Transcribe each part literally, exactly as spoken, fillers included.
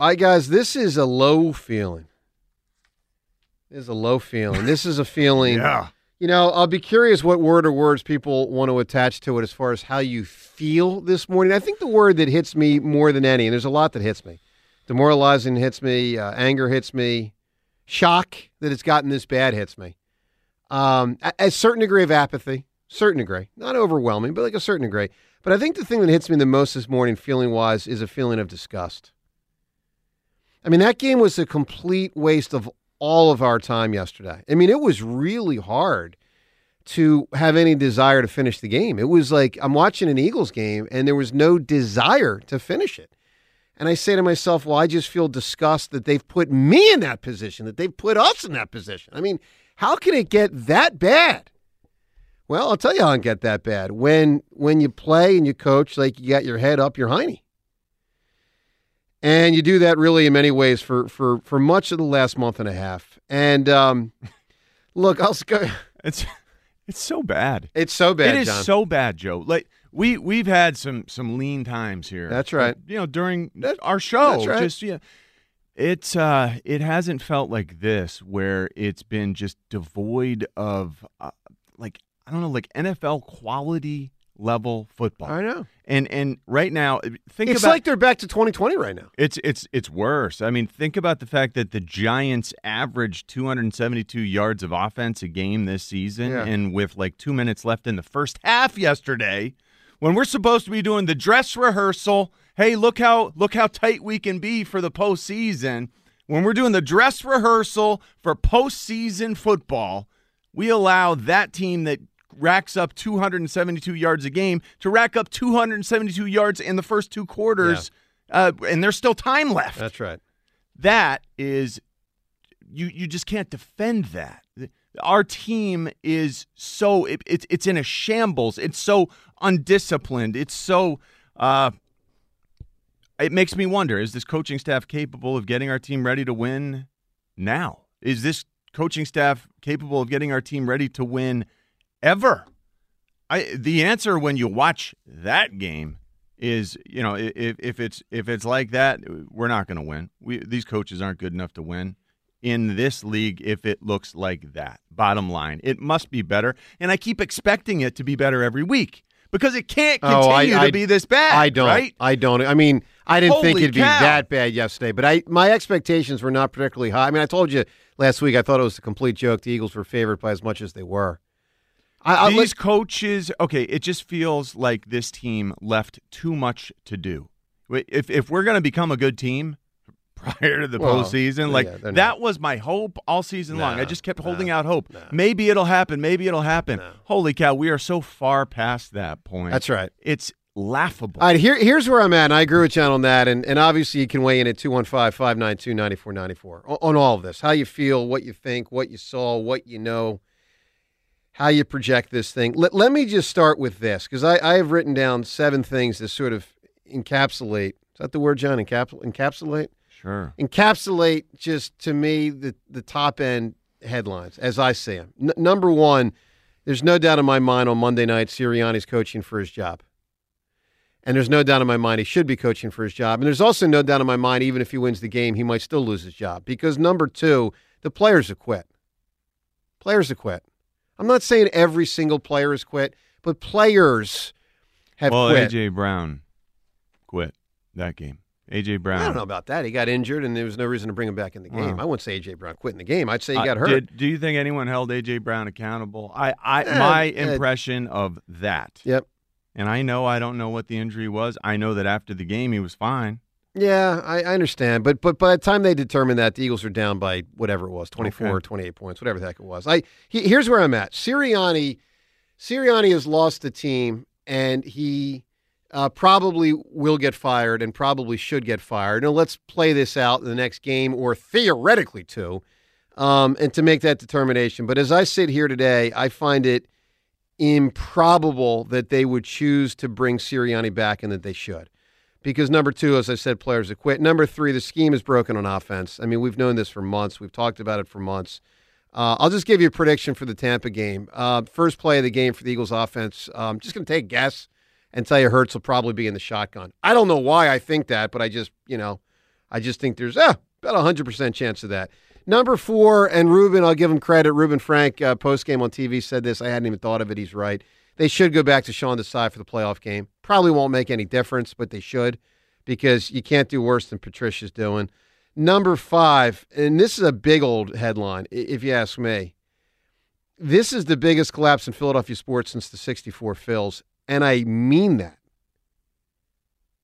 All right, guys, this is a low feeling. This is a low feeling. This is a feeling. Yeah. You know, I'll be curious what word or words people want to attach to it as far as how you feel this morning. I think the word that hits me more than any, and there's a lot that hits me. Demoralizing hits me. Uh, anger hits me. Shock that it's gotten this bad hits me. Um, a, a certain degree of apathy. Certain degree. Not overwhelming, but like a certain degree. But I think the thing that hits me the most this morning, feeling-wise, is a feeling of disgust. I mean, that game was a complete waste of all of our time yesterday. I mean, it was really hard to have any desire to finish the game. It was like I'm watching an Eagles game, and there was no desire to finish it. And I say to myself, well, I just feel disgust that they've put me in that position, that they've put us in that position. I mean, how can it get that bad? Well, I'll tell you how it can get that bad. When when you play and you coach, like you got your head up your hiney. And you do that really in many ways for, for, for much of the last month and a half. And um, look, I'll go. It's it's so bad. It's so bad. It is John. so bad, Joe. Like we we've had some some lean times here. That's right. And, you know, during that, our show, that's right. just yeah, it's uh, it hasn't felt like this where it's been just devoid of uh, like I don't know, like N F L quality. Level football. I know. And and right now, think it's about... It's like they're back to twenty twenty right now. It's it's it's worse. I mean, think about the fact that the Giants averaged two hundred seventy-two yards of offense a game this season, yeah. and with like two minutes left in the first half yesterday, when we're supposed to be doing the dress rehearsal, hey, look how look how tight we can be for the postseason. When we're doing the dress rehearsal for postseason football, we allow that team that racks up two hundred seventy-two yards a game to rack up two hundred seventy-two yards in the first two quarters, yeah. uh, and there's still time left. That's right. That is, you you just can't defend that. Our team is so, it, it, it's in a shambles. It's so undisciplined. It's so, uh, it makes me wonder, is this coaching staff capable of getting our team ready to win now? Is this coaching staff capable of getting our team ready to win ever? I the answer when you watch that game is, you know, if if it's if it's like that, we're not going to win. We these coaches aren't good enough to win in this league if it looks like that. Bottom line, it must be better, and I keep expecting it to be better every week because it can't continue oh, I, I, to be this bad. I don't. Right? I don't. I mean, I didn't Holy think it'd cow. be that bad yesterday, but I my expectations were not particularly high. I mean, I told you last week I thought it was a complete joke. The Eagles were favored by as much as they were. I, These like, coaches, okay, it just feels like this team left too much to do. If if we're going to become a good team prior to the well, postseason, like yeah, that not. was my hope all season nah, long. I just kept holding nah, out hope. Nah. Maybe it'll happen. Maybe it'll happen. Nah. Holy cow, we are so far past that point. That's right. It's laughable. All right, here, here's where I'm at, and I agree with John on that, and, and obviously you can weigh in at two one five, five nine two, nine four nine four on, on all of this, how you feel, what you think, what you saw, what you know. How you project this thing. Let, let me just start with this, because I, I have written down seven things that sort of encapsulate. Is that the word, John? Encapsul- encapsulate? Sure. Encapsulate, just to me, the, the top-end headlines, as I see them. N- number one, there's no doubt in my mind on Monday night Sirianni's coaching for his job. And there's no doubt in my mind he should be coaching for his job. And there's also no doubt in my mind, even if he wins the game, he might still lose his job. Because number two, the players have quit. Players have quit. I'm not saying every single player has quit, but players have well, quit. Well, A J. Brown quit that game. A J. Brown. I don't know about that. He got injured, and there was no reason to bring him back in the game. Wow. I wouldn't say A J. Brown quit in the game. I'd say he got uh, hurt. Did, do you think anyone held A J. Brown accountable? I, I uh, my uh, impression of that. Yep. And I know I don't know what the injury was. I know that after the game he was fine. Yeah, I, I understand. But but by the time they determined that, the Eagles were down by whatever it was, twenty-four okay. or twenty-eight points, whatever the heck it was. I he, Here's where I'm at. Sirianni, Sirianni has lost the team, and he – Uh, probably will get fired and probably should get fired. Now, let's play this out in the next game or theoretically two um, and to make that determination. But as I sit here today, I find it improbable that they would choose to bring Sirianni back and that they should. Because number two, as I said, players have quit. Number three, the scheme is broken on offense. I mean, we've known this for months. We've talked about it for months. Uh, I'll just give you a prediction for the Tampa game. Uh, first play of the game for the Eagles offense. I'm um, just going to take a guess and tell you Hurts will probably be in the shotgun. I don't know why I think that, but I just, you know, I just think there's eh, about a one hundred percent chance of that. Number four, and Ruben, I'll give him credit. Ruben Frank, uh, postgame on T V, said this. I hadn't even thought of it. He's right. They should go back to Sean Desai for the playoff game. Probably won't make any difference, but they should because you can't do worse than Patricia's doing. Number five, and this is a big old headline, if you ask me. This is the biggest collapse in Philadelphia sports since the sixty-four Phils. And I mean that.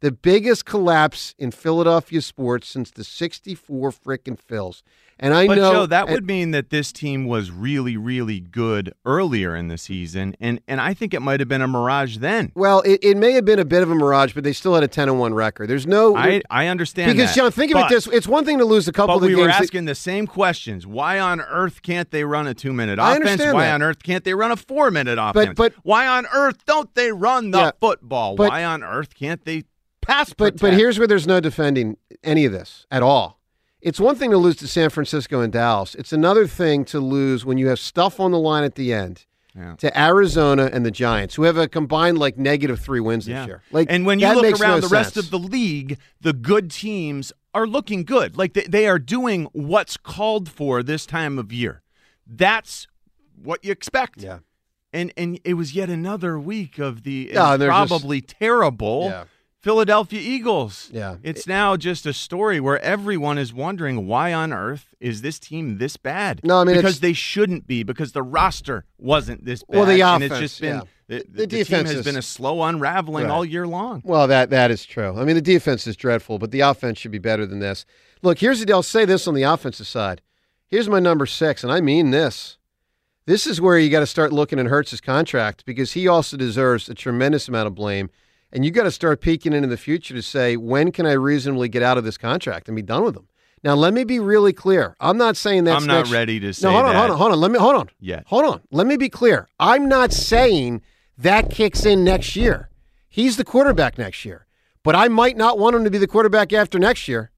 The biggest collapse in Philadelphia sports since the sixty-four frickin' Phils. And I but know Joe, that and, would mean that this team was really, really good earlier in the season, and and I think it might have been a mirage then. Well, it, it may have been a bit of a mirage, but they still had a ten and one record. There's no I I understand because that. John, think of it this: it's one thing to lose a couple. But of we games were asking that, the same questions. Why on earth can't they run a two-minute offense? Why that. on earth can't they run a four-minute offense? But, but why on earth don't they run the yeah, football? But, why on earth can't they? Pass but but here's where there's no defending any of this at all. It's one thing to lose to San Francisco and Dallas. It's another thing to lose when you have stuff on the line at the end yeah. to Arizona and the Giants, who have a combined like negative three wins yeah. this year. Like, and when you look around no the rest sense. of the league, the good teams are looking good. Like they, they are doing what's called for this time of year. That's what you expect. Yeah. And and it was yet another week of the no, probably just, terrible. Yeah. Philadelphia Eagles. Yeah. It's now just a story where everyone is wondering why on earth is this team this bad? No, I mean because they shouldn't be because the roster wasn't this bad. Well, the offense, and it's just been yeah. the, the, the, the team has is, been a slow unraveling right. all year long. Well, that that is true. I mean, the defense is dreadful, but the offense should be better than this. Look, here's the deal. I'll say this on the offensive side. Here's my number six, and I mean this. This is where you got to start looking at Hurts' contract because he also deserves a tremendous amount of blame. And you got to start peeking into the future to say, when can I reasonably get out of this contract and be done with them? Now, let me be really clear. I'm not saying that's I'm not next... ready to say that. No, hold on, hold on, hold on. Let me hold on. Yeah, hold on. Let me be clear. I'm not saying that kicks in next year. He's the quarterback next year, but I might not want him to be the quarterback after next year.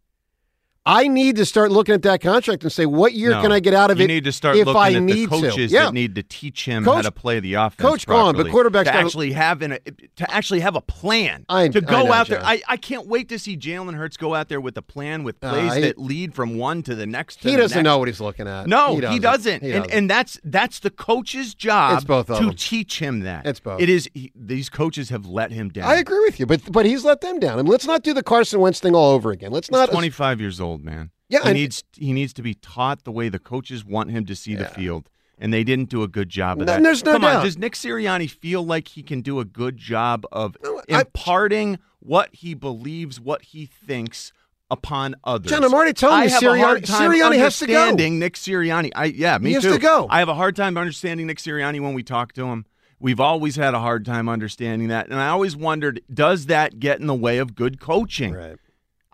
I need to start looking at that contract and say, what year no, can I get out of you it? You need to start if looking I at the coaches yeah. that need to teach him Coach, how to play the offense. Coach, gone, but quarterbacks to actually gotta, have an, to actually have a plan I, to go know, out John. there. I, I can't wait to see Jalen Hurts go out there with a plan with plays uh, he, that lead from one to the next. To he the doesn't next. know what he's looking at. No, he doesn't. He doesn't. He doesn't. And, and that's that's the coach's job it's both of to them. teach him that. It's both. It is. He, these coaches have let him down. I agree with you, but but he's let them down. I mean, let's not do the Carson Wentz thing all over again. Let's not. twenty-five years old. Old man. Yeah, he and, needs he needs to be taught the way the coaches want him to see yeah. the field, and they didn't do a good job of no, that. There's no Come doubt. on, does Nick Sirianni feel like he can do a good job of no, imparting I, what he believes, what he thinks upon others? John, I'm already telling I you, Sirianni, Sirianni has to go. Understanding Nick Sirianni, I yeah, me he has too. To go. I have a hard time understanding Nick Sirianni when we talk to him. We've always had a hard time understanding that, and I always wondered, does that get in the way of good coaching? Right.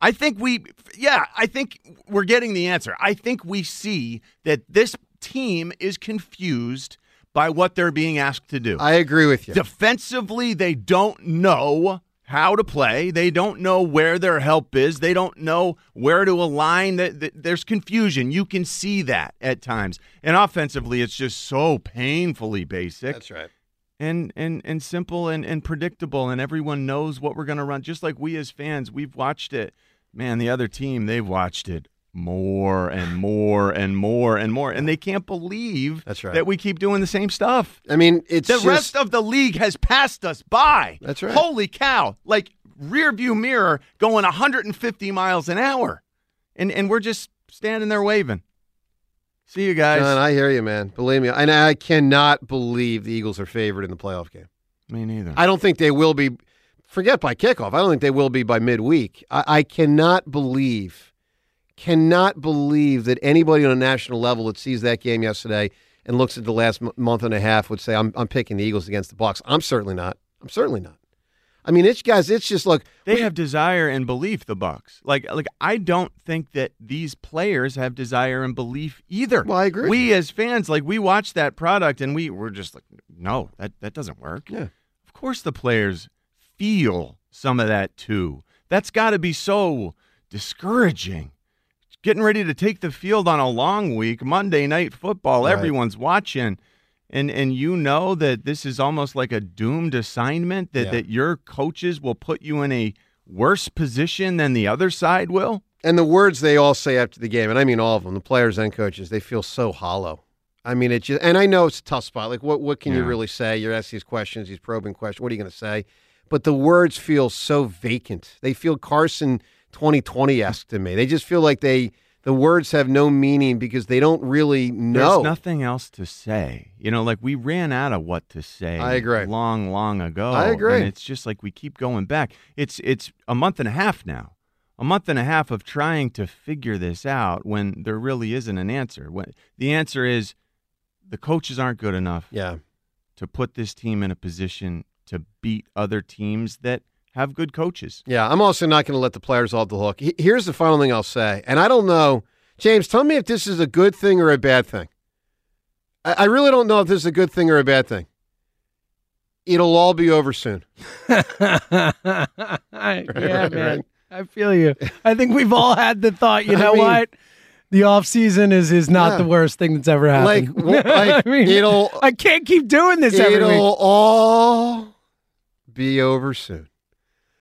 I think we, yeah, I think we're getting the answer. I think we see that this team is confused by what they're being asked to do. I agree with you. Defensively, they don't know how to play. They don't know where their help is. They don't know where to align. There's confusion. You can see that at times. And offensively, it's just so painfully basic. That's right. And and and simple and, and predictable, and everyone knows what we're going to run. Just like we as fans, we've watched it. Man, the other team, they've watched it more and more and more and more, and they can't believe that's right. that we keep doing the same stuff. I mean, it's the just... rest of the league has passed us by. That's right. Holy cow. Like, rearview mirror going one hundred fifty miles an hour. And and we're just standing there waving. See you guys. John, I hear you, man. Believe me. And I cannot believe the Eagles are favored in the playoff game. Me neither. I don't think they will be. Forget by kickoff. I don't think they will be by midweek. I, I cannot believe, cannot believe that anybody on a national level that sees that game yesterday and looks at the last m- month and a half would say, I'm, I'm picking the Eagles against the Bucs. I'm certainly not. I'm certainly not. I mean, it's guys, it's just look. They we, have desire and belief, the Bucs. Like, like I don't think that these players have desire and belief either. Well, I agree. We as fans, like we watch that product and we we're just like, no, that, that doesn't work. Yeah. Of course the players feel some of that too. That's got to be so discouraging. Getting ready to take the field on a long week, Monday Night Football, right. Everyone's watching. And and you know that this is almost like a doomed assignment, that, yeah. that your coaches will put you in a worse position than the other side will? And the words they all say after the game, and I mean all of them, the players and coaches, they feel so hollow. I mean, it just, and I know it's a tough spot. Like, what, what can yeah. you really say? You're asking these questions, these probing questions. What are you going to say? But the words feel so vacant. They feel Carson twenty twenty-esque to me. They just feel like they... The words have no meaning because they don't really know. There's nothing else to say. You know, like we ran out of what to say I agree. long, long ago. I agree. And it's just like we keep going back. It's it's a month and a half now. A month and a half of trying to figure this out when there really isn't an answer. When the answer is the coaches aren't good enough yeah. to put this team in a position to beat other teams that have good coaches. Yeah, I'm also not going to let the players off the hook. Here's the final thing I'll say, and I don't know. James, tell me if this is a good thing or a bad thing. I, I really don't know if this is a good thing or a bad thing. It'll all be over soon. right, yeah, right, man. Right. I feel you. I think we've all had the thought, you know I mean, what? The offseason is, is not yeah. the worst thing that's ever happened. Like, like I mean, it'll, I can't keep doing this every week. It'll all be over soon.